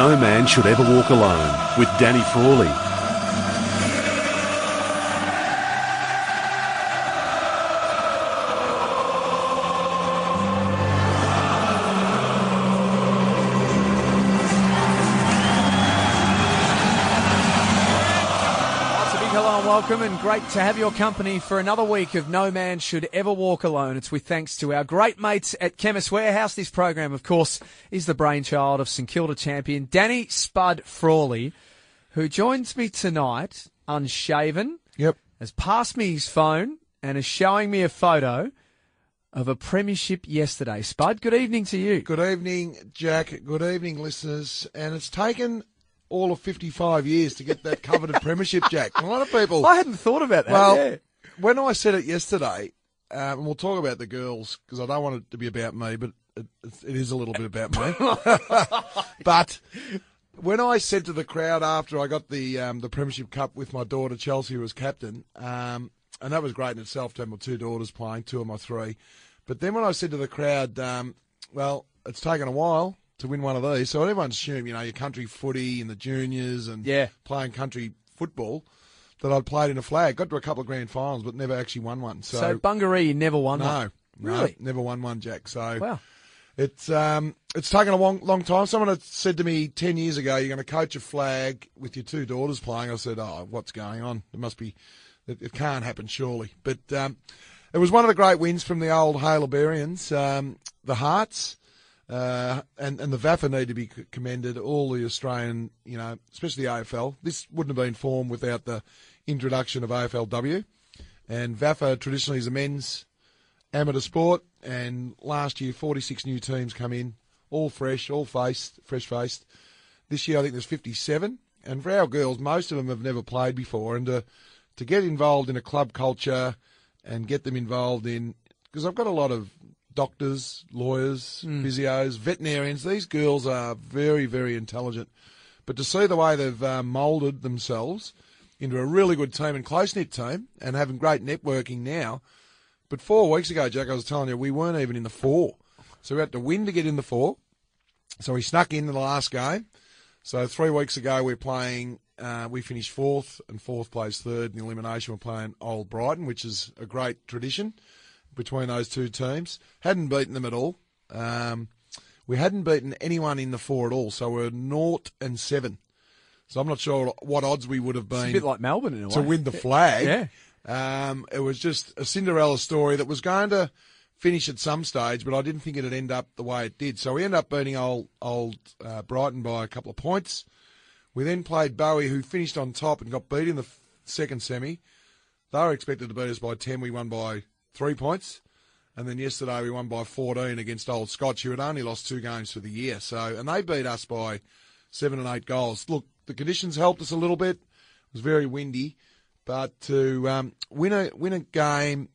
No Man Should Ever Walk Alone with Danny Frawley. Welcome and great to have your company for another week of No Man Should Ever Walk Alone. It's with thanks to our great mates at Chemist Warehouse. This program, of course, is the brainchild of St Kilda champion Danny Spud Frawley, who joins me tonight, unshaven, has passed me his phone and is showing me a photo of a premiership yesterday. Spud, good evening to you. Good evening, Jack. Good evening, listeners. And it's taken all of 55 years to get that coveted premiership, Jack. A lot of people... I hadn't thought about that. Well, yeah. When I said it yesterday, and we'll talk about the girls, because I don't want it to be about me, but it is a little bit about me. But when I said to the crowd after I got the Premiership Cup with my daughter, Chelsea, who was captain, and that was great in itself to have my two daughters playing, two of my three. But then when I said to the crowd, well, it's taken a while to win one of these. So everyone assumed, you know, your country footy and the juniors and playing country football, that I'd played in a flag. Got to a couple of grand finals, but never actually won one. So Bungaree, you never won one? No. Really? No, never won one, Jack. So wow. It's taken a long time. Someone had said to me 10 years ago, you're going to coach a flag with your two daughters playing. I said, oh, what's going on? It must be, it can't happen, surely. But it was one of the great wins from the old Haileyburians, the Hearts. And the VAFA need to be commended, all the Australian, you know, especially the AFL. This wouldn't have been formed without the introduction of AFLW. And VAFA traditionally is a men's amateur sport. And last year, 46 new teams come in, all fresh, fresh-faced. This year, I think there's 57. And for our girls, most of them have never played before. And to get involved in a club culture and get them involved in... Because I've got a lot of... doctors, lawyers, physios, veterinarians. These girls are very, very intelligent. But to see the way they've moulded themselves into a really good team and close-knit team and having great networking now. But 4 weeks ago, Jack, I was telling you, we weren't even in the four. So we had to win to get in the four. So we snuck in the last game. So 3 weeks ago, we're playing, we finished fourth, and fourth plays third in the elimination. We're playing Old Brighton, which is a great tradition between those two teams. Hadn't beaten them at all. We hadn't beaten anyone in the four at all, so we're 0-7. So I'm not sure what odds we would have been. It's a bit like Melbourne in a way. To win the flag. Yeah. It was just a Cinderella story that was going to finish at some stage, but I didn't think it would end up the way it did. So we ended up beating old Brighton by a couple of points. We then played Bowie, who finished on top and got beat in the second semi. They were expected to beat us by 10. We won by 3 points, and then yesterday we won by 14 against Old Scotch, who had only lost 2 games for the year. So, and they beat us by 7 and 8 goals. Look, the conditions helped us a little bit. It was very windy, but to win a game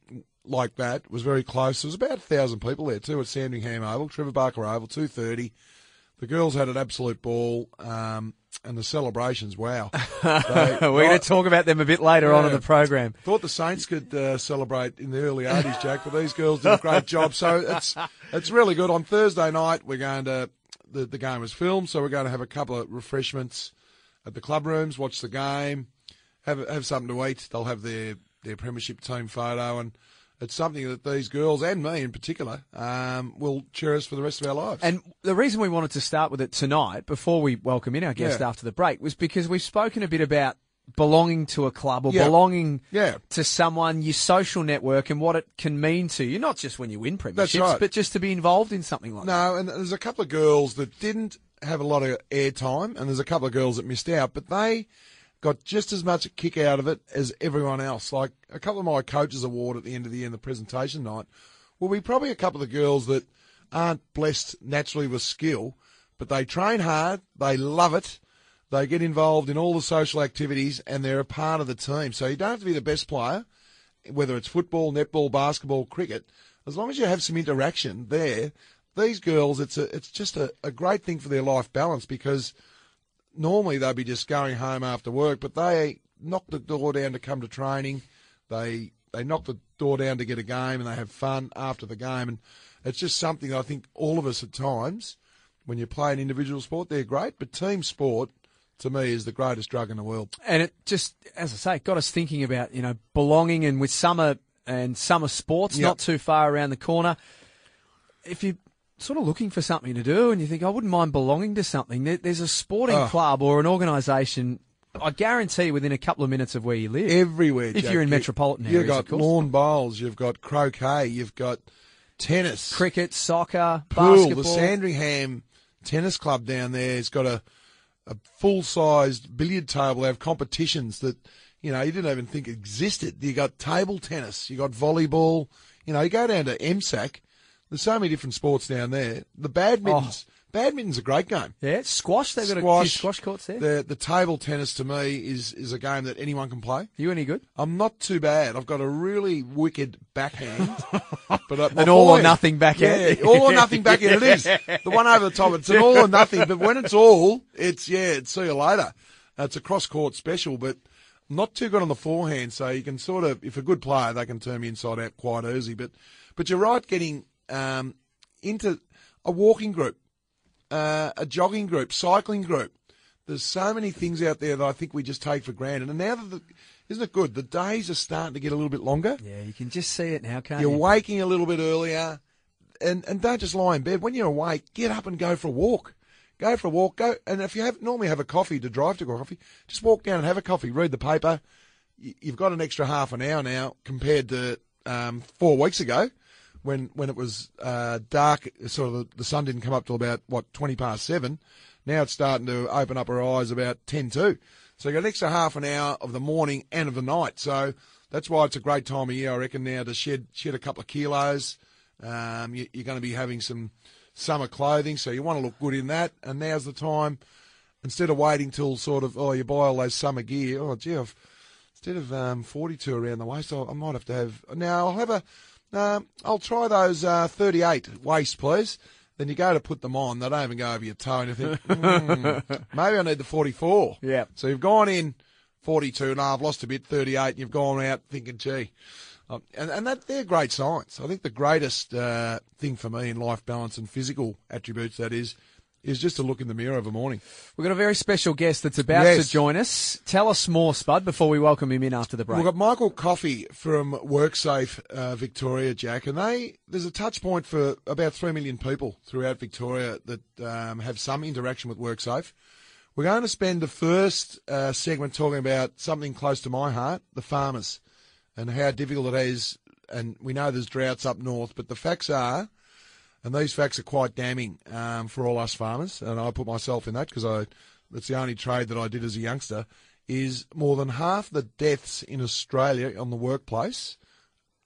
like that was very close. There was about 1,000 people there too at Sandringham Oval, Trevor Barker Oval, 2:30. The girls had an absolute ball, and the celebrations, wow. We're going to talk about them a bit later on in the program. Thought the Saints could celebrate in the early 80s, Jack, but these girls did a great job. So it's really good. On Thursday night, we're going to, the game was filmed, so we're going to have a couple of refreshments at the club rooms, watch the game, have something to eat. They'll have their premiership team photo, and it's something that these girls, and me in particular, will cherish for the rest of our lives. And the reason we wanted to start with it tonight, before we welcome in our guest after the break, was because we've spoken a bit about belonging to a club or belonging to someone, your social network, and what it can mean to you, not just when you win premierships, but just to be involved in something like that. No, and there's a couple of girls that didn't have a lot of airtime, and there's a couple of girls that missed out, but they got just as much a kick out of it as everyone else. Like a couple of my coaches' award at the end of the year in the presentation night will be probably a couple of the girls that aren't blessed naturally with skill, but they train hard, they love it, they get involved in all the social activities, and they're a part of the team. So you don't have to be the best player, whether it's football, netball, basketball, cricket. As long as you have some interaction there, these girls, it's just a great thing for their life balance, because normally they'd be just going home after work, but they knock the door down to come to training. They knock the door down to get a game, and they have fun after the game. And it's just something I think all of us at times when you play an individual sport, they're great, but team sport, to me, is the greatest drug in the world. And it just, as I say, got us thinking about, you know, belonging, and with summer and summer sports not too far around the corner, if you sort of looking for something to do and you think, I wouldn't mind belonging to something, there's a sporting club or an organisation, I guarantee, within a couple of minutes of where you live. Everywhere, Jack. If you're in metropolitan areas, of course. You've got lawn bowls, you've got croquet, you've got tennis. Cricket, soccer, pool, basketball. The Sandringham Tennis Club down there has got a full-sized billiard table. They have competitions that, you know, you didn't even think existed. You got table tennis, you got volleyball. You know, you go down to MSAC, there's so many different sports down there. The badminton's, badminton's a great game. Yeah, squash, they've got a few squash courts there. The table tennis to me is a game that anyone can play. Are you any good? I'm not too bad. I've got a really wicked backhand. An all-or-nothing backhand. Yeah, all-or-nothing backhand it is. The one over the top, it's an all-or-nothing. But when it's all, it's, it's see you later. It's a cross-court special, but not too good on the forehand. So you can sort of, if a good player, they can turn me inside out quite easy. But you're right, getting... into a walking group, a jogging group, cycling group. There's so many things out there that I think we just take for granted. And now that isn't it good? The days are starting to get a little bit longer. Yeah, you can just see it now, can't you? You're waking a little bit earlier, and don't just lie in bed. When you're awake, get up and go for a walk. Go for a walk. Go, and if you normally have a coffee to drive to coffee, just walk down and have a coffee. Read the paper. You've got an extra half an hour now compared to 4 weeks ago. When it was dark, sort of the sun didn't come up till about, 20 past 7. Now it's starting to open up our eyes about 10 to. So you've got an extra half an hour of the morning and of the night. So that's why it's a great time of year, I reckon, now to shed a couple of kilos. You're going to be having some summer clothing, so you want to look good in that. And now's the time, instead of waiting till sort of, you buy all those summer gear. Instead of 42 around the waist, I might have to have... Now, I'll try those 38 waist, please. Then you go to put them on, they don't even go over your toe, and you think, maybe I need the 44. Yeah. So you've gone in 42, and I've lost a bit, 38, and you've gone out thinking, gee. And they're great signs. I think the greatest thing for me in life balance and physical attributes, that is just to look in the mirror of a morning. We've got a very special guest that's about to join us. Tell us more, Spud, before we welcome him in after the break. We've got Michael Coffey from WorkSafe Victoria, Jack, and there's a touch point for about 3 million people throughout Victoria that have some interaction with WorkSafe. We're going to spend the first segment talking about something close to my heart, the farmers, and how difficult it is. And we know there's droughts up north, but the facts are... And these facts are quite damning for all us farmers, and I put myself in that because that's the only trade that I did as a youngster, is more than half the deaths in Australia on the workplace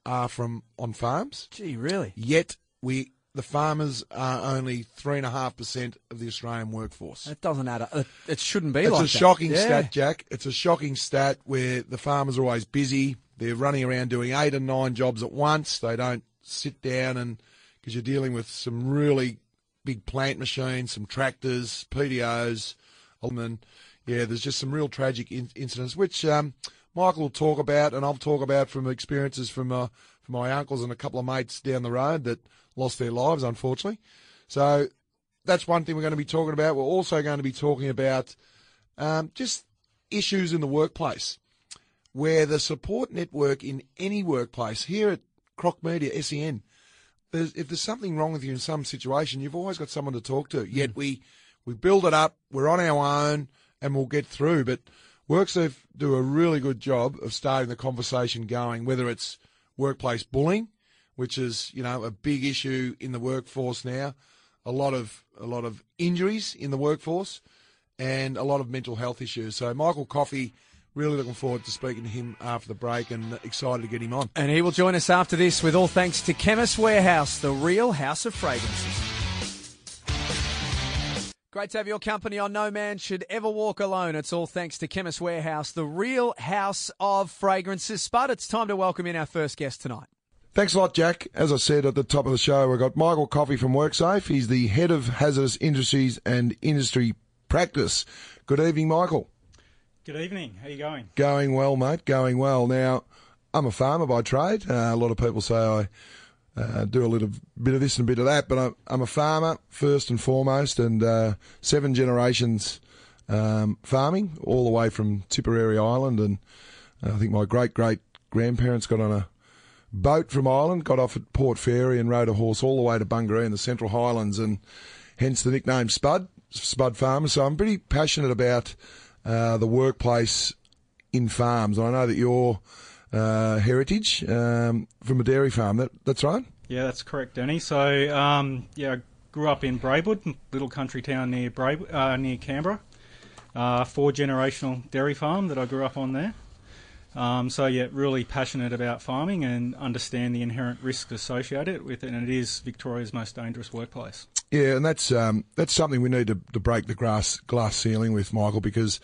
are from on farms. Gee, really? Yet the farmers are only 3.5% of the Australian workforce. That doesn't add up. It shouldn't be like that. It's a shocking stat, Jack. It's a shocking stat where the farmers are always busy. They're running around doing 8 or 9 jobs at once. They don't sit down and... because you're dealing with some really big plant machines, some tractors, PDOs, and there's just some real tragic incidents, which Michael will talk about, and I'll talk about from experiences from my uncles and a couple of mates down the road that lost their lives, unfortunately. So that's one thing we're going to be talking about. We're also going to be talking about just issues in the workplace, where the support network in any workplace, here at Croc Media SEN, if there's something wrong with you in some situation, you've always got someone to talk to. Yet we build it up, we're on our own, and we'll get through. But WorkSafe do a really good job of starting the conversation going, whether it's workplace bullying, which is, a big issue in the workforce now, a lot of injuries in the workforce, and a lot of mental health issues. So Michael Coffey... really looking forward to speaking to him after the break, and excited to get him on. And he will join us after this with all thanks to Chemist Warehouse, the real house of fragrances. Great to have your company on No Man Should Ever Walk Alone. It's all thanks to Chemist Warehouse, the real house of fragrances. Spud, it's time to welcome in our first guest tonight. Thanks a lot, Jack. As I said at the top of the show, we've got Michael Coffey from WorkSafe. He's the Head of Hazardous Industries and Industry Practice. Good evening, Michael. Good evening. How are you going? Going well, mate. Going well. Now, I'm a farmer by trade. A lot of people say I do a little bit of this and a bit of that. But I'm a farmer first and foremost, and 7 generations farming all the way from Tipperary Island. And I think my great-great-grandparents got on a boat from Ireland, got off at Port Fairy and rode a horse all the way to Bungaree in the Central Highlands, and hence the nickname Spud Farmer. So I'm pretty passionate about the workplace in farms. And I know that your heritage from a dairy farm, that's right? Yeah, that's correct, Danny. So, I grew up in Braidwood, a little country town near Canberra. 4-generational dairy farm that I grew up on there. Really passionate about farming and understand the inherent risks associated with it, and it is Victoria's most dangerous workplace. Yeah, and that's something we need to break the glass ceiling with, Michael, because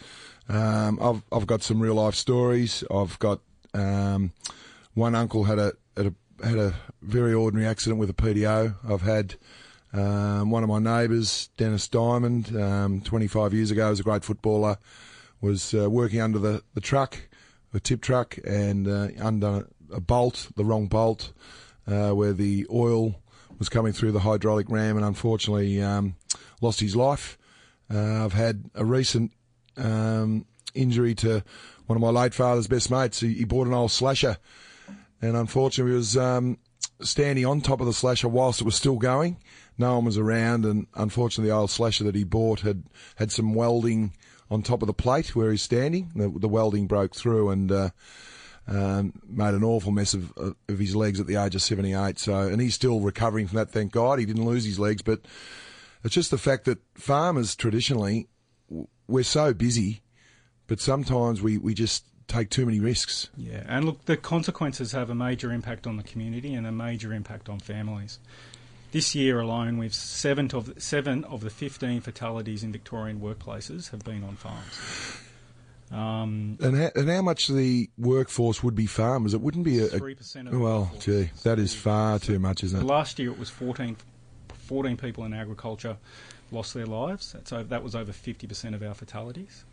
I've got some real life stories. I've got one uncle had a very ordinary accident with a PDO. I've had one of my neighbours, Dennis Diamond, 25 years ago, was a great footballer, was working under the truck, the tip truck, and undone a bolt, the wrong bolt, where the oil was coming through the hydraulic ram, and unfortunately lost his life. I've had a recent injury to one of my late father's best mates. He bought an old slasher, and unfortunately he was standing on top of the slasher whilst it was still going. No one was around, and unfortunately the old slasher that he bought had some welding on top of the plate where he's standing. The welding broke through and made an awful mess of his legs at the age of 78. So, and he's still recovering from that, thank God. He didn't lose his legs, but it's just the fact that farmers traditionally, we're so busy, but sometimes we just take too many risks. Yeah, and look, the consequences have a major impact on the community and a major impact on families. This year alone, we've seven of the 15 fatalities in Victorian workplaces have been on farms. And how much of the workforce would be farmers? It wouldn't be 3% of the workforce. Well, gee, that is far too much, isn't it? Last year it was 14 people in agriculture lost their lives. That was over 50% of our fatalities.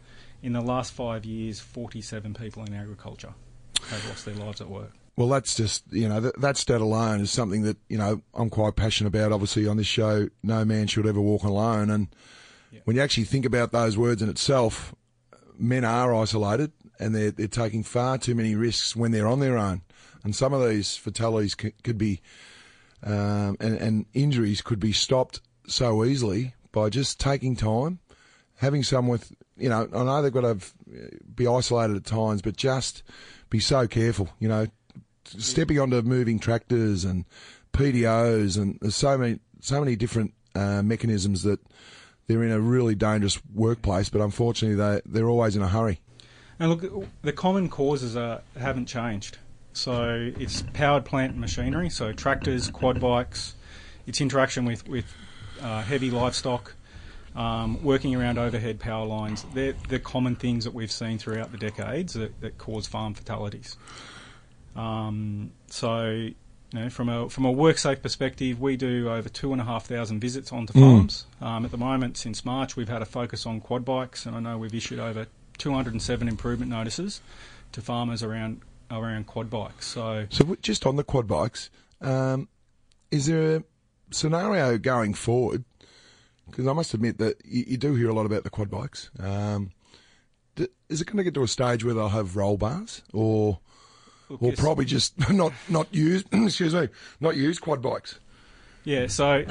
In the last 5 years, 47 people in agriculture have lost their lives at work. Well, that's just, that stat alone is something that, I'm quite passionate about. Obviously, on this show, no man should ever walk alone. And when you actually think about those words in itself, men are isolated and they're taking far too many risks when they're on their own. And some of these fatalities could be, and injuries could be stopped so easily by just taking time, having some with, I know they've got to be isolated at times, but just be so careful, stepping onto moving tractors and PDOs, and there's so many different mechanisms that they're in a really dangerous workplace, but unfortunately they're always in a hurry. And look, the common causes haven't changed. So it's powered plant and machinery, so tractors, quad bikes, it's interaction with heavy livestock, working around overhead power lines. They're the common things that we've seen throughout the decades that cause farm fatalities. From a WorkSafe perspective, we do over 2,500 visits onto farms. At the moment, since March, we've had a focus on quad bikes, and I know we've issued over 207 improvement notices to farmers around quad bikes. So just on the quad bikes, is there a scenario going forward? Because I must admit that you do hear a lot about the quad bikes. Is it going to get to a stage where they'll have roll bars, or... We'll probably just not use quad bikes. Yeah, so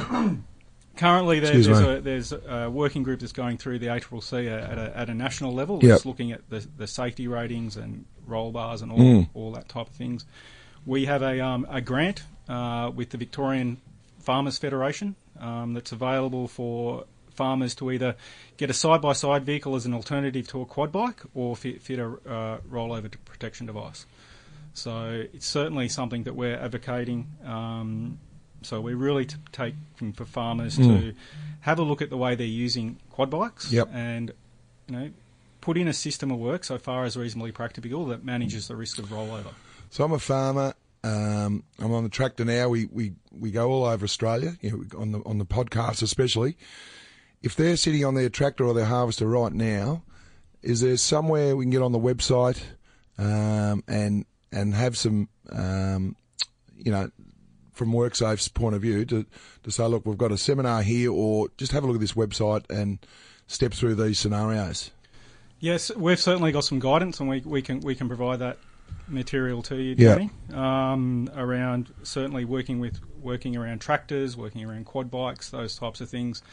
currently there's a working group that's going through the ACCC at a national level. Yep. That's looking at the safety ratings and roll bars and all that type of things. We have a grant with the Victorian Farmers Federation that's available for farmers to either get a side-by-side vehicle as an alternative to a quad bike or fit a rollover protection device. So it's certainly something that we're advocating. So we're really taking for farmers to have a look at the way they're using quad bikes. Yep. And put in a system of work so far as reasonably practicable that manages the risk of rollover. So I'm a farmer. I'm on the tractor now. We go all over Australia, on the podcast especially. If they're sitting on their tractor or their harvester right now, is there somewhere we can get on the website and have some, from WorkSafe's point of view to say, look, we've got a seminar here, or just have a look at this website and step through these scenarios? Yes, we've certainly got some guidance, and we can provide that material to you, Danny. Yeah. Around certainly working around tractors, working around quad bikes, those types of things.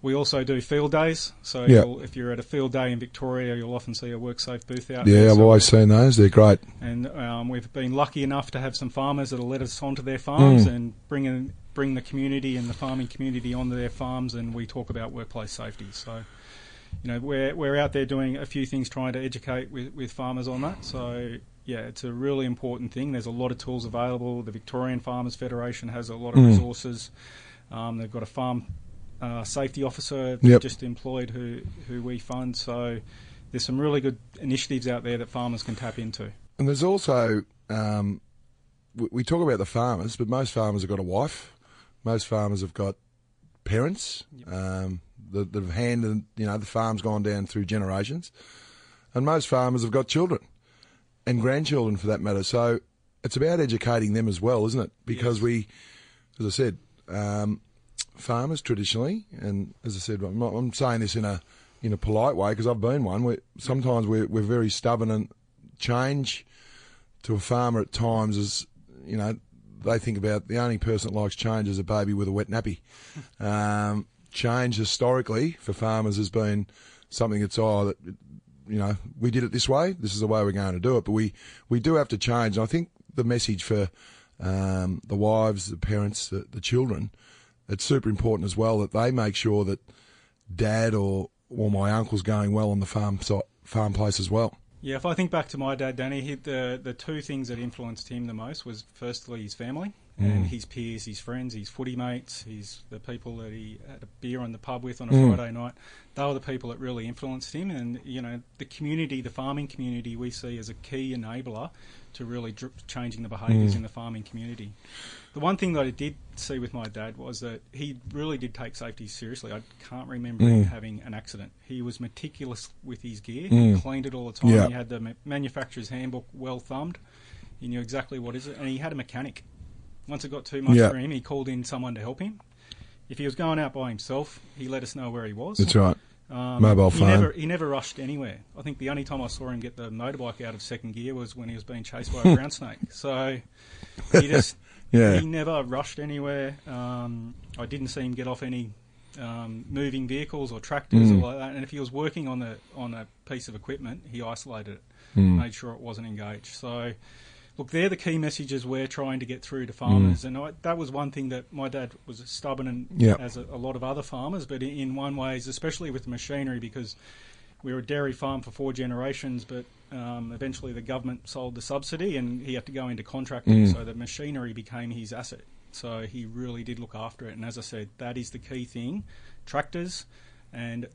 We also do field days, so yeah. If you're at a field day in Victoria, you'll often see a WorkSafe booth out there. Yeah, I've always seen those. They're great. And we've been lucky enough to have some farmers that will let us onto their farms and bring the community and the farming community onto their farms, and we talk about workplace safety. So, you know, we're out there doing a few things, trying to educate with farmers on that. So, yeah, it's a really important thing. There's a lot of tools available. The Victorian Farmers Federation has a lot of resources. They've got a farm safety officer just employed who we fund. So there's some really good initiatives out there that farmers can tap into. And there's also, we talk about the farmers, but most farmers have got a wife. Most farmers have got parents. Yep. The farm's gone down through generations. And most farmers have got children and grandchildren for that matter. So it's about educating them as well, isn't it? Because we, as I said, farmers traditionally, and as I said, I'm saying this in a polite way because I've been one. Sometimes we're very stubborn, and change to a farmer at times is, you know, they think about the only person that likes change is a baby with a wet nappy. Change historically for farmers has been something that's we did it this way. This is the way we're going to do it, but we do have to change. And I think the message for the wives, the parents, the children. It's super important as well that they make sure that Dad or my uncle's going well on the farm place as well. Yeah, if I think back to my dad, Danny, the two things that influenced him the most was firstly his family and his peers, his friends, his footy mates, the people that he had a beer in the pub with on a Friday night. They were the people that really influenced him, and you know the community, the farming community, we see as a key enabler to really changing the behaviours in the farming community. The one thing that I did see with my dad was that he really did take safety seriously. I can't remember him having an accident. He was meticulous with his gear. He cleaned it all the time. Yeah. He had the manufacturer's handbook well thumbed. He knew exactly what is it. And he had a mechanic. Once it got too much for him, he called in someone to help him. If he was going out by himself, he let us know where he was. That's right. Mobile phone. He never rushed anywhere. I think the only time I saw him get the motorbike out of second gear was when he was being chased by a ground snake. So he just he never rushed anywhere. I didn't see him get off any moving vehicles or tractors or like that. And if he was working on a piece of equipment, he isolated it, made sure it wasn't engaged. So look, they're the key messages we're trying to get through to farmers. And that was one thing that my dad was stubborn and as a lot of other farmers, but in one ways, especially with machinery, because we were a dairy farm for 4 generations, but eventually the government sold the subsidy and he had to go into contracting, so the machinery became his asset. So he really did look after it. And as I said, that is the key thing. Tractors and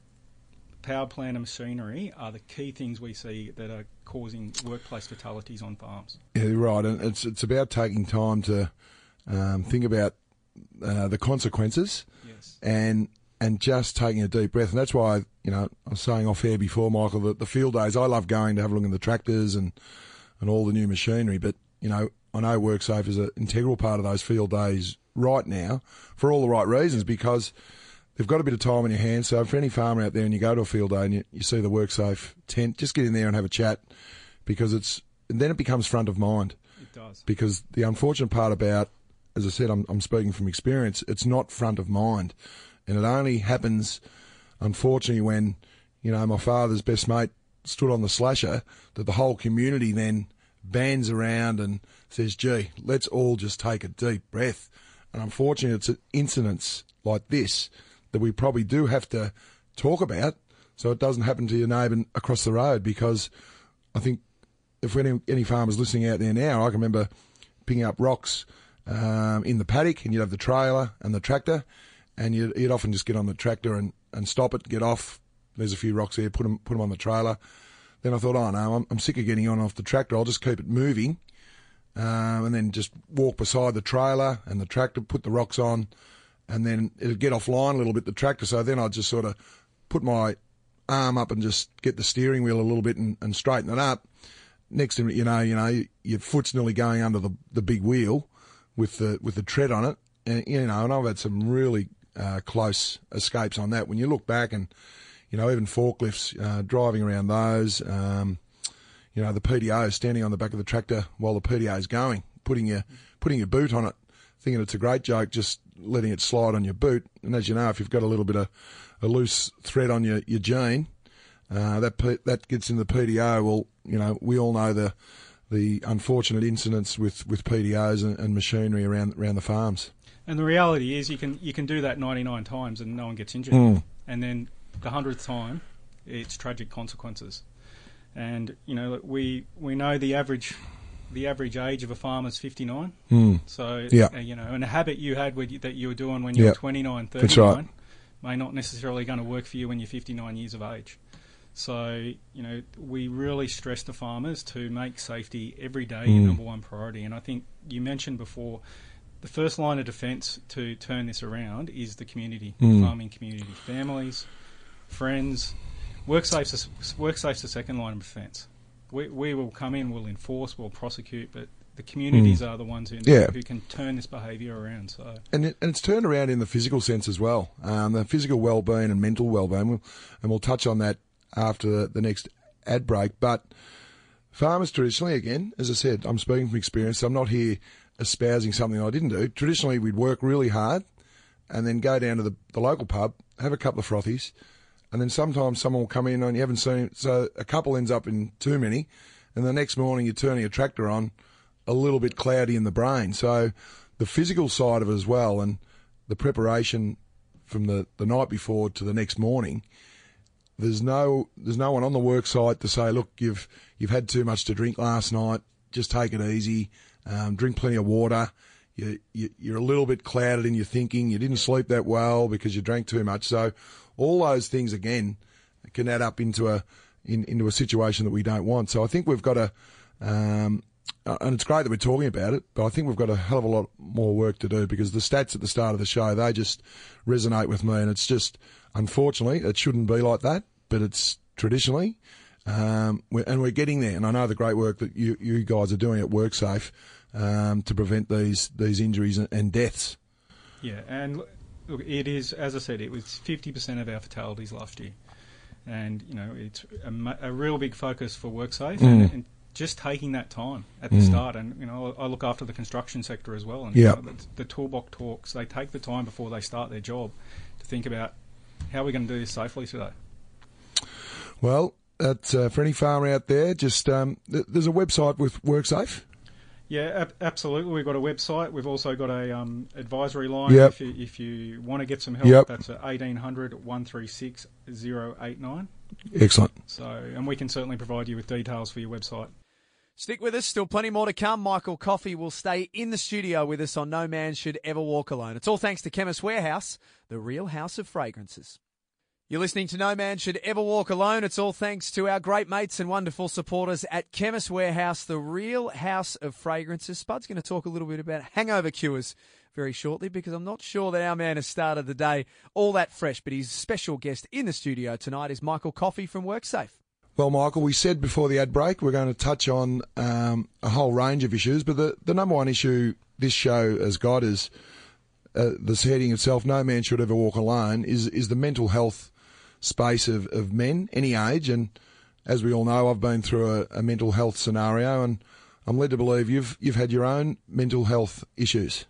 power plant and machinery are the key things we see that are causing workplace fatalities on farms. Yeah, you're right. And it's about taking time to think about the consequences and just taking a deep breath. And that's why, you know, I was saying off air before, Michael, that the field days, I love going to have a look at the tractors and all the new machinery. But, you know, I know WorkSafe is an integral part of those field days right now for all the right reasons because they've got a bit of time in your hands, so for any farmer out there and you go to a field day and you see the WorkSafe tent, just get in there and have a chat because then it becomes front of mind. It does. Because the unfortunate part about, as I said, I'm speaking from experience, it's not front of mind. And it only happens, unfortunately, when, you know, my father's best mate stood on the slasher, that the whole community then bands around and says, gee, let's all just take a deep breath. And unfortunately, it's incidents like this that we probably do have to talk about so it doesn't happen to your neighbour across the road, because I think if any farmers listening out there now, I can remember picking up rocks in the paddock and you'd have the trailer and the tractor and you'd often just get on the tractor and stop it, get off, there's a few rocks there, put them on the trailer. Then I thought, oh no, I'm sick of getting on off the tractor, I'll just keep it moving and then just walk beside the trailer and the tractor, put the rocks on, and then it'd get offline a little bit, the tractor. So then I'd just sort of put my arm up and just get the steering wheel a little bit and straighten it up. Next thing you know, your foot's nearly going under the big wheel, with the tread on it, and you know, and I've had some really close escapes on that. When you look back, and you know, even forklifts driving around those, you know, the PDO standing on the back of the tractor while the PDO is going, putting your boot on it, thinking it's a great joke, just letting it slide on your boot. And as you know, if you've got a little bit of a loose thread on your jean, that gets in the PDO. Well, you know, we all know the unfortunate incidents with PDOs and machinery around the farms. And the reality is, you can do that 99 times and no one gets injured, and then the 100th time, it's tragic consequences. And you know, we know the average age of a farmer is 59. So yeah. You know, and a habit you had that you were doing when you were 29, 39, that's right, may not necessarily going to work for you when you're 59 years of age. So, you know, we really stress to farmers to make safety every day your number one priority. And I think you mentioned before, the first line of defence to turn this around is the community, the farming community, families, friends. WorkSafe's the second line of defence. We will come in, we'll enforce, we'll prosecute, but the communities are the ones who can turn this behaviour around. So and it's turned around in the physical sense as well, the physical well-being and mental well-being, and we'll touch on that after the next ad break. But farmers traditionally, again, as I said, I'm speaking from experience, so I'm not here espousing something I didn't do. Traditionally, we'd work really hard and then go down to the local pub, have a couple of frothies, and then sometimes someone will come in and you haven't seen it, so a couple ends up in too many, and the next morning you're turning a tractor on, a little bit cloudy in the brain. So the physical side of it as well, and the preparation from the night before to the next morning. There's no one on the work site to say, look, you've had too much to drink last night, just take it easy, drink plenty of water, you're a little bit clouded in your thinking, you didn't sleep that well because you drank too much. So all those things, again, can add up into a situation that we don't want. So I think we've got to, and it's great that we're talking about it, but I think we've got a hell of a lot more work to do, because the stats at the start of the show, they just resonate with me, and it's just... Unfortunately, it shouldn't be like that, but it's traditionally, and we're getting there. And I know the great work that you guys are doing at WorkSafe to prevent these injuries and deaths. Yeah, and look, it is, as I said, it was 50% of our fatalities last year, and you know, it's a real big focus for WorkSafe, and just taking that time at the start. And you know, I look after the construction sector as well, and you know, the toolbox talks, they take the time before they start their job to think about, how are we going to do this safely today? Well, that's, for any farmer out there, just there's a website with WorkSafe. Yeah, absolutely. We've got a website. We've also got a advisory line. Yep. If you want to get some help, that's 1800 136 089. Excellent. So, and we can certainly provide you with details for your website. Stick with us. Still plenty more to come. Michael Coffey will stay in the studio with us on No Man Should Ever Walk Alone. It's all thanks to Chemist Warehouse, the real house of fragrances. You're listening to No Man Should Ever Walk Alone. It's all thanks to our great mates and wonderful supporters at Chemist Warehouse, the real house of fragrances. Spud's going to talk a little bit about hangover cures very shortly, because I'm not sure that our man has started the day all that fresh, but his special guest in the studio tonight is Michael Coffey from WorkSafe. Well, Michael, we said before the ad break we're going to touch on a whole range of issues, but the number one issue this show has got is this heading itself, No Man Should Ever Walk Alone, is the mental health space of men, any age. And as we all know, I've been through a mental health scenario, and I'm led to believe you've had your own mental health issues.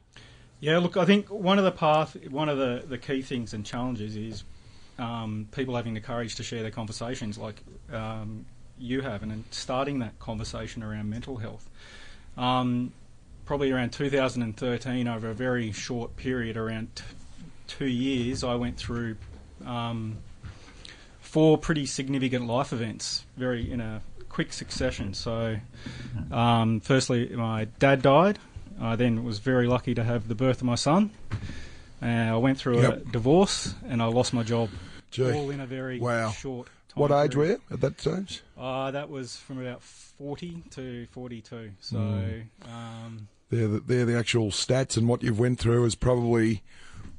Yeah, look, I think one of the key things and challenges is people having the courage to share their conversations like you have, and starting that conversation around mental health. Probably around 2013, over a very short period, around 2 years, I went through 4 pretty significant life events very in a quick succession. So firstly, my dad died. I then was very lucky to have the birth of my son. I went through a divorce, and I lost my job. Gee. All in a very short time. What age were you at that stage? That was from about 40 to 42. So they're the actual stats, and what you've went through is probably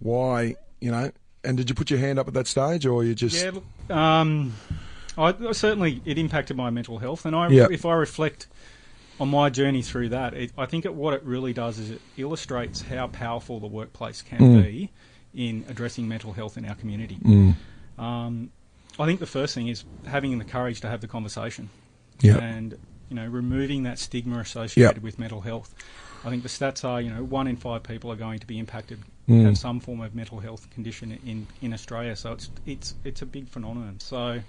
why, you know. And did you put your hand up at that stage, or you just... Yeah, look, certainly it impacted my mental health. And if I reflect on my journey through that, I think what it really does is it illustrates how powerful the workplace can be in addressing mental health in our community. I think the first thing is having the courage to have the conversation, and removing that stigma associated with mental health. I think the stats are, 1 in 5 people are going to be impacted, have some form of mental health condition in Australia. So it's a big phenomenon. So,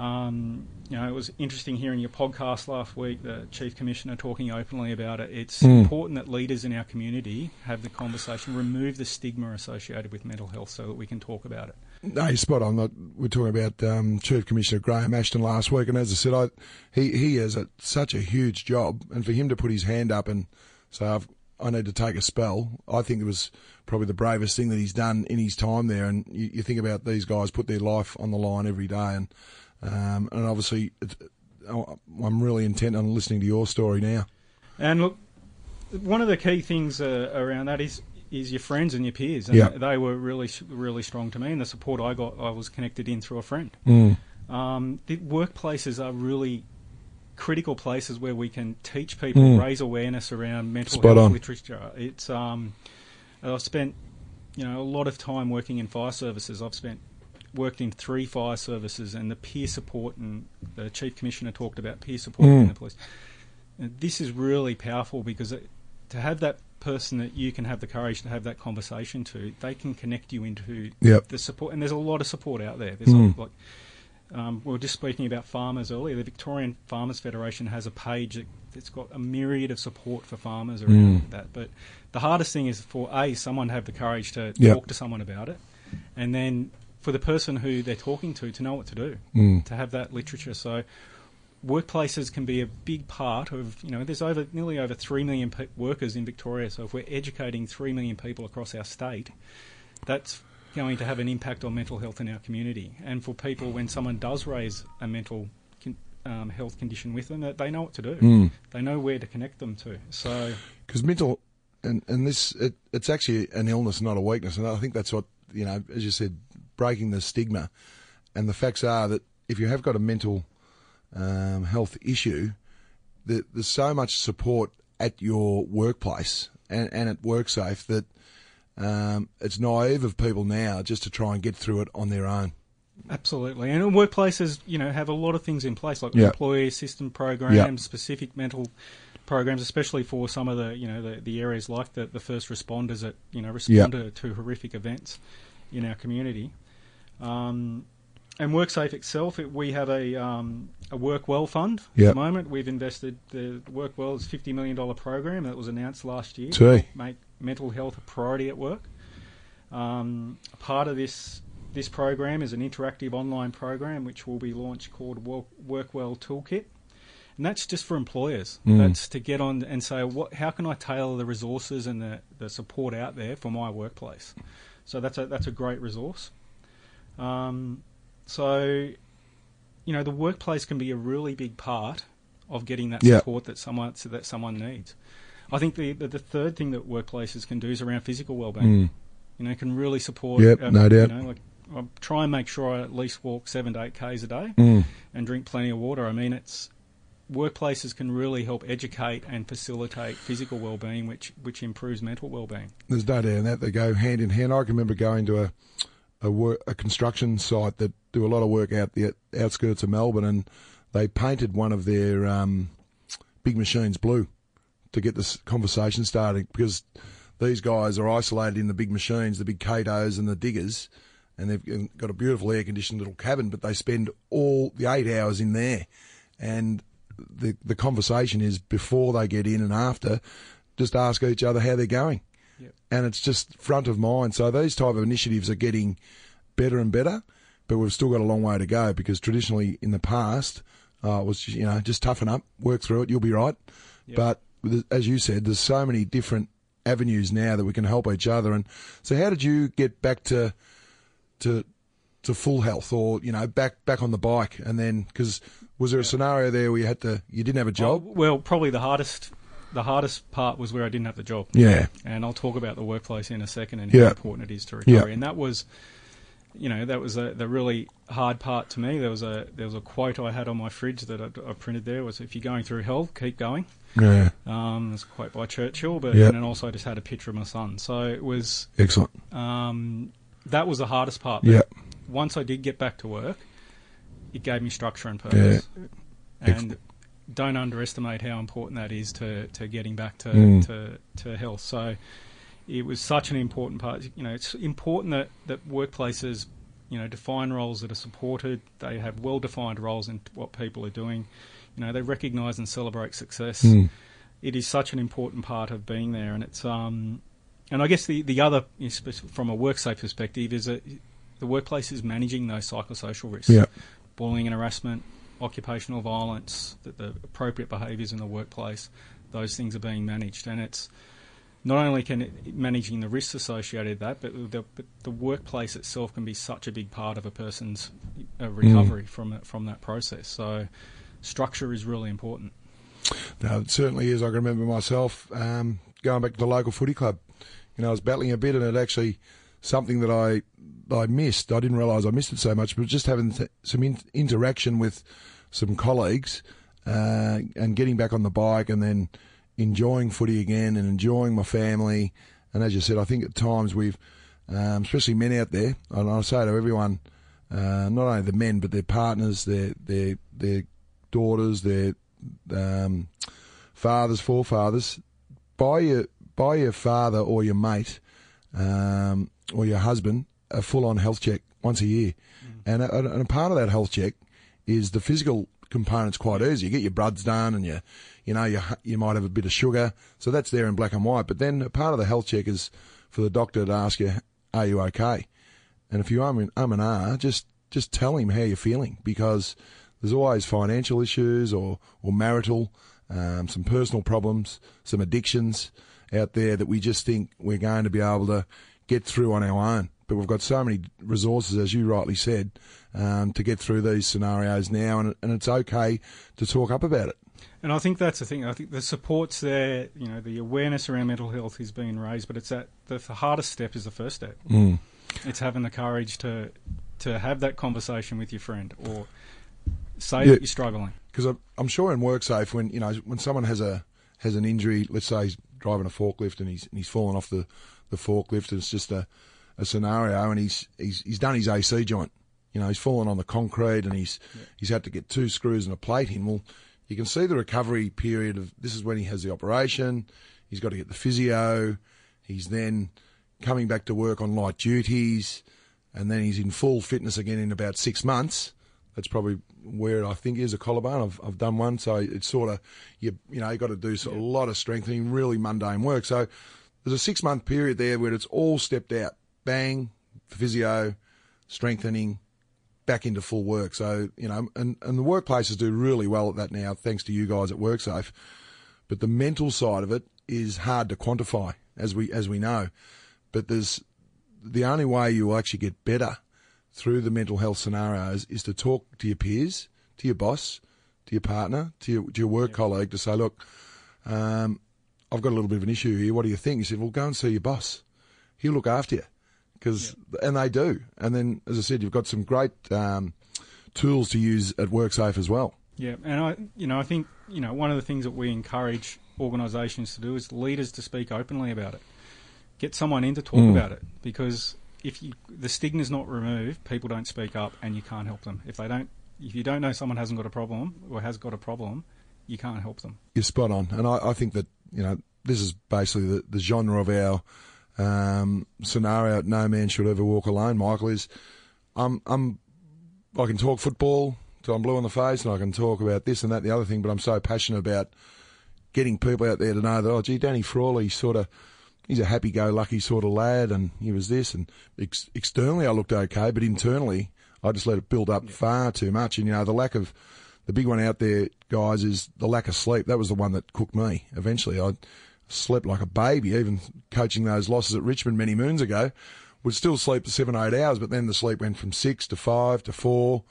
it was interesting hearing your podcast last week, the Chief Commissioner talking openly about it. It's important that leaders in our community have the conversation, remove the stigma associated with mental health so that we can talk about it. No, you're spot on. We're talking about Chief Commissioner Graham Ashton last week, and as I said, he has such a huge job, and for him to put his hand up and say, I need to take a spell, I think it was probably the bravest thing that he's done in his time there. And you think about these guys put their life on the line every day, and obviously I'm really intent on listening to your story now. And look, one of the key things around that is your friends and your peers, and they were really, really strong to me, and the support I got, I was connected in through a friend. The workplaces are really critical places where we can teach people, raise awareness around mental health literature. It's I've spent a lot of time working in fire services. I've worked in 3 fire services, and the peer support, and the Chief Commissioner talked about peer support in the police. And this is really powerful because to have that person that you can have the courage to have that conversation to, they can connect you into the support. And there's a lot of support out there. There's we were just speaking about farmers earlier. The Victorian Farmers Federation has a page that's got a myriad of support for farmers around that. But the hardest thing is for someone to have the courage to talk to someone about it, and then for the person who they're talking to know what to do, to have that literature. So workplaces can be a big part of, there's nearly over 3 million workers in Victoria. So if we're educating 3 million people across our state, that's going to have an impact on mental health in our community. And for people, when someone does raise a mental health condition with them, that they know what to do. They know where to connect them to. So, because mental, and this, it's actually an illness, not a weakness. And I think that's what, as you said, breaking the stigma. And the facts are that if you have got a mental health issue, there's so much support at your workplace and at WorkSafe that it's naive of people now just to try and get through it on their own. Absolutely. And workplaces, have a lot of things in place, like employee assistance programs, specific mental programs, especially for some of the, the areas like the first responders that, respond to horrific events in our community. And WorkSafe itself, we have a Work Well fund at the moment. We've invested, the Work Well is $50 million program that was announced last year to make mental health a priority at work. A part of this program is an interactive online program which will be launched called Work Well Toolkit. And that's just for employers. That's to get on and say, how can I tailor the resources and the support out there for my workplace? So that's a great resource. So, the workplace can be a really big part of getting that support that someone needs. I think the third thing that workplaces can do is around physical wellbeing. It can really support. Yep, no doubt. I try and make sure I at least walk 7 to 8 k's a day and drink plenty of water. I mean, workplaces can really help educate and facilitate physical wellbeing, which improves mental wellbeing. There's no doubt in that. They go hand in hand. I can remember going to a construction site that do a lot of work out the outskirts of Melbourne, and they painted one of their big machines blue to get this conversation started, because these guys are isolated in the big machines, the big Katos and the diggers, and they've got a beautiful air-conditioned little cabin, but they spend all the 8 hours in there. And the conversation is before they get in and after, just ask each other how they're going. And it's just front of mind. So these type of initiatives are getting better and better, but we've still got a long way to go, because traditionally in the past it was just toughen up, work through it, you'll be right. But as you said, there's so many different avenues now that we can help each other. And so, how did you get back to full health, or back on the bike? And then, because was there a scenario there where you didn't have a job? Well, probably the hardest. The hardest part was where I didn't have the job. And I'll talk about the workplace in a second and how important it is to recovery. And that was you know, that was the really hard part to me. There was a quote I had on my fridge that I printed there was, "If you're going through hell, keep going." Yeah. It's a quote by Churchill, but and then also I just had a picture of my son. So it was excellent. That was the hardest part. Yeah. Once I did get back to work, it gave me structure and purpose. Yeah. And don't underestimate how important that is to getting back to health. So it was such an important part. You know, it's important that workplaces, you know, define roles that are supported. They have well-defined roles in what people are doing. You know, they recognise and celebrate success. Mm. It is such an important part of being there. And it's and I guess the other, you know, from a WorkSafe perspective, is that the workplace is managing those psychosocial risks. Yeah. Bullying and harassment, occupational violence, that the appropriate behaviours in the workplace, those things are being managed. And it's not only managing the risks associated with that, but the workplace itself can be such a big part of a person's recovery from that process. So structure is really important. No, it certainly is. I can remember myself going back to the local footy club. You know, I was battling a bit, and it actually something that I missed. I didn't realise I missed it so much, but just having some interaction with some colleagues and getting back on the bike and then enjoying footy again and enjoying my family. And as you said, I think at times we've, especially men out there, and I say to everyone, not only the men, but their partners, their daughters, their fathers, forefathers, buy your father or your mate or your husband a full-on health check once a year. Mm. And a part of that health check is the physical component's quite easy. You get your bloods done and you might have a bit of sugar. So that's there in black and white. But then a part of the health check is for the doctor to ask you, are you okay? And if you are, just tell him how you're feeling, because there's always financial issues or marital, some personal problems, some addictions out there that we just think we're going to be able to get through on our own. But we've got so many resources, as you rightly said, to get through these scenarios now, and it's okay to talk up about it. And I think that's the thing. I think the support's there, you know, the awareness around mental health is being raised, but it's that the hardest step is the first step. Mm. It's having the courage to have that conversation with your friend or say that you're struggling. Because I'm sure in WorkSafe, when you know when someone has an injury, let's say he's driving a forklift and he's fallen off the forklift, and it's just a scenario, and he's done his AC joint. You know, he's fallen on the concrete, and he's had to get 2 screws and a plate in. Well, you can see the recovery period of this is when he has the operation. He's got to get the physio. He's then coming back to work on light duties, and then he's in full fitness again in about 6 months. That's probably where I think is a collarbone. I've done one, so it's sort of you know you've got to do a lot of strengthening, really mundane work. So there's a 6-month period there where it's all stepped out. Bang, physio, strengthening, back into full work. So, you know, and the workplaces do really well at that now, thanks to you guys at WorkSafe. But the mental side of it is hard to quantify, as we know. But there's the only way you will actually get better through the mental health scenarios is to talk to your peers, to your boss, to your partner, to your work colleague, to say, look, I've got a little bit of an issue here. What do you think? He said, well, go and see your boss. He'll look after you. And they do. And then, as I said, you've got some great tools to use at WorkSafe as well. Yeah, and I think, you know, one of the things that we encourage organisations to do is leaders to speak openly about it. Get someone in to talk about it, because if the stigma is not removed, people don't speak up, and you can't help them. If you don't know someone hasn't got a problem or has got a problem, you can't help them. You're spot on, and I think that, you know, this is basically the genre of our scenario, no man should ever walk alone, Michael, is I can talk football till I'm blue in the face, and I can talk about this and that, the other thing, but I'm so passionate about getting people out there to know that, oh, gee, Danny Frawley, he's a happy-go-lucky sort of lad, and he was this, and externally I looked okay, but internally I just let it build up far too much. And, you know, the big one out there, guys, is the lack of sleep. That was the one that cooked me eventually. I slept like a baby, even coaching those losses at Richmond many moons ago, would still sleep 7, 8 hours, but then the sleep went from 6 to 5 to 4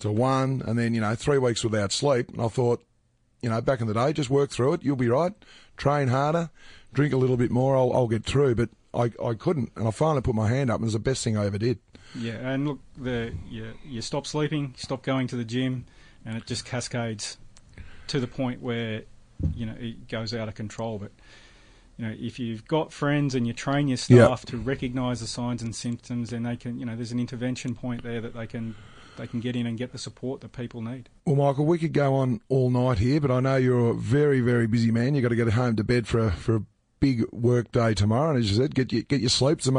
to 1, and then, you know, 3 weeks without sleep. And I thought, you know, back in the day, just work through it, you'll be right. train harder, drink a little bit more, I'll get through. But I couldn't, and I finally put my hand up, and it was the best thing I ever did. Yeah, and look, you stop sleeping, stop going to the gym, and it just cascades to the point where, you know, it goes out of control. But, you know, if you've got friends and you train your staff to recognise the signs and symptoms, then they can, you know, there's an intervention point there that they can get in and get the support that people need. Well, Michael, we could go on all night here, but I know you're a very, very busy man. You've got to get home to bed for a big work day tomorrow, and as you said, get your sleep. It's the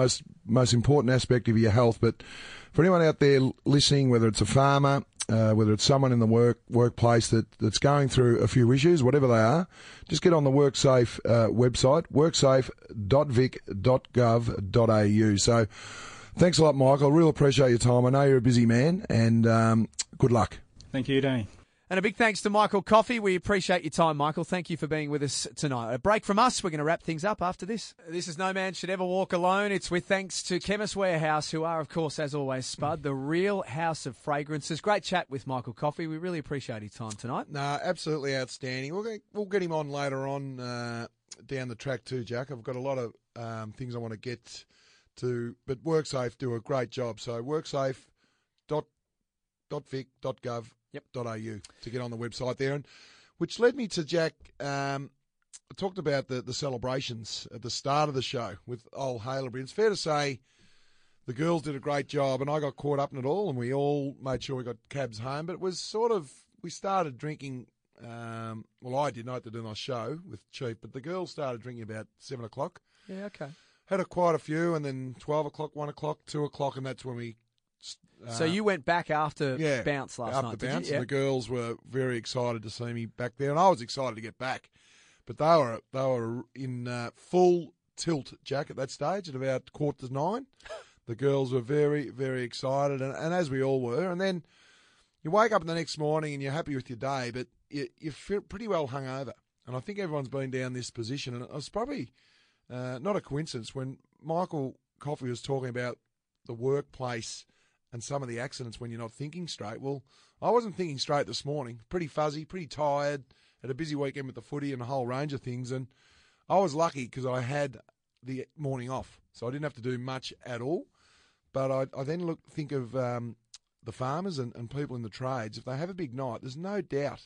most important aspect of your health. But for anyone out there listening, whether it's a farmer, whether it's someone in the workplace that's going through a few issues, whatever they are, just get on the WorkSafe website, worksafe.vic.gov.au. So thanks a lot, Michael. I really appreciate your time. I know you're a busy man, and good luck. Thank you, Danny. And a big thanks to Michael Coffey. We appreciate your time, Michael. Thank you for being with us tonight. A break from us. We're going to wrap things up after this. This is No Man Should Ever Walk Alone. It's with thanks to Chemist Warehouse, who are, of course, as always, Spud, the real house of fragrances. Great chat with Michael Coffey. We really appreciate his time tonight. No, absolutely outstanding. We'll get him on later on down the track too, Jack. I've got a lot of things I want to get to, but WorkSafe do a great job. So worksafe.vic.gov.au to get on the website there. And which led me to, Jack, I talked about the celebrations at the start of the show with old Haileyburians. It's fair to say the girls did a great job, and I got caught up in it all, and we all made sure we got cabs home. But it was sort of, we started drinking, well, I didn't. I had to do my show with Chief, but the girls started drinking about 7 o'clock. Yeah, okay. Had quite a few, and then 12 o'clock, 1 o'clock, 2 o'clock, and that's when we... So you went back after bounce last night, did you? Bounce, and the girls were very excited to see me back there, and I was excited to get back. But they were in full tilt, Jack, at that stage, at about 8:45. The girls were very, very excited, and as we all were. And then you wake up the next morning and you're happy with your day, but you feel pretty well hungover. And I think everyone's been down this position, and it was probably not a coincidence when Michael Coffey was talking about the workplace and some of the accidents when you're not thinking straight. Well, I wasn't thinking straight this morning. Pretty fuzzy, pretty tired, had a busy weekend with the footy and a whole range of things. And I was lucky because I had the morning off, so I didn't have to do much at all. But I then think of the farmers and people in the trades. If they have a big night, there's no doubt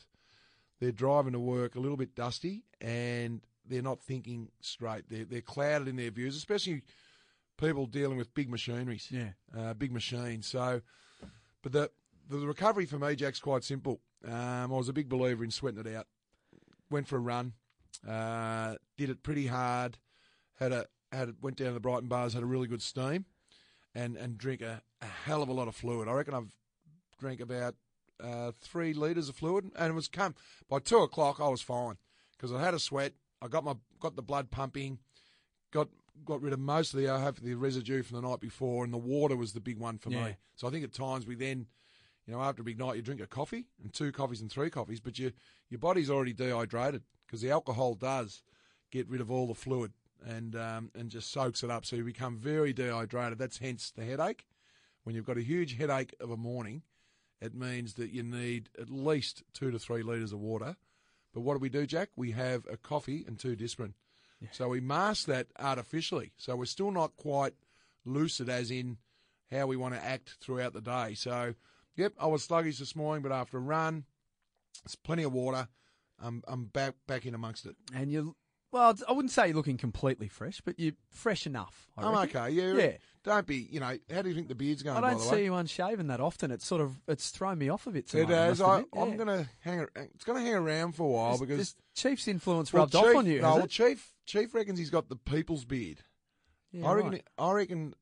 they're driving to work a little bit dusty and they're not thinking straight. They're clouded in their views, especially people dealing with big machineries, big machines. So, but the recovery for me, Jack's quite simple. I was a big believer in sweating it out. Went for a run, did it pretty hard. Went down to the Brighton bars, had a really good steam, and drink a hell of a lot of fluid. I reckon I've drank about 3 litres of fluid, and it was come by 2 o'clock. I was fine because I had a sweat. I got the blood pumping, got rid of most of the residue from the night before, and the water was the big one for me. So I think at times we then, you know, after a big night, you drink a coffee and 2 coffees and 3 coffees, but your body's already dehydrated because the alcohol does get rid of all the fluid and just soaks it up. So you become very dehydrated. That's hence the headache. When you've got a huge headache of a morning, it means that you need at least 2 to 3 litres of water. But what do we do, Jack? We have a coffee and 2 Disprin. Yeah. So we mask that artificially. So we're still not quite lucid as in how we want to act throughout the day. So, yep, I was sluggish this morning, but after a run, there's plenty of water. I'm back in amongst it. And well, I wouldn't say you're looking completely fresh, but you're fresh enough. I reckon. Okay. Yeah. Don't be, you know, how do you think the beard's going, by the way? I don't see you unshaven that often. It's thrown me off a bit tonight. It has. I'm going to hang around for a while because Chief's influence rubbed off on you. No, Chief reckons he's got the people's beard. Yeah, I reckon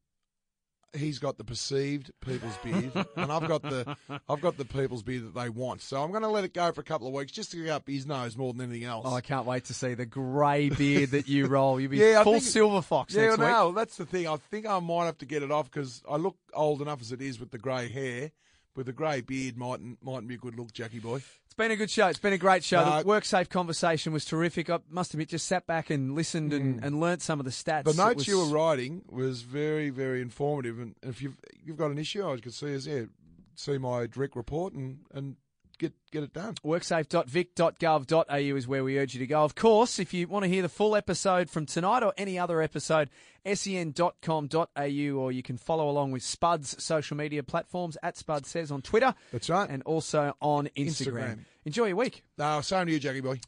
he's got the perceived people's beard, and I've got the people's beard that they want. So I'm going to let it go for a couple of weeks just to get up his nose more than anything else. Oh, I can't wait to see the grey beard that you roll. You'll be full silver fox next week. Yeah, no, that's the thing. I think I might have to get it off because I look old enough as it is with the grey hair. With a grey beard mightn't be a good look, Jackie boy. It's been a good show. It's been a great show. The WorkSafe conversation was terrific. I must admit, just sat back and listened and learnt some of the stats. The notes you were writing was very, very informative. And if you've got an issue, I could see my direct report and get it done. Worksafe.vic.gov.au is where we urge you to go. Of course, if you want to hear the full episode from tonight or any other episode, sen.com.au, or you can follow along with Spud's social media platforms at Spud Says on Twitter. That's right. And also on Instagram. Enjoy your week. Same to you, Jackie boy.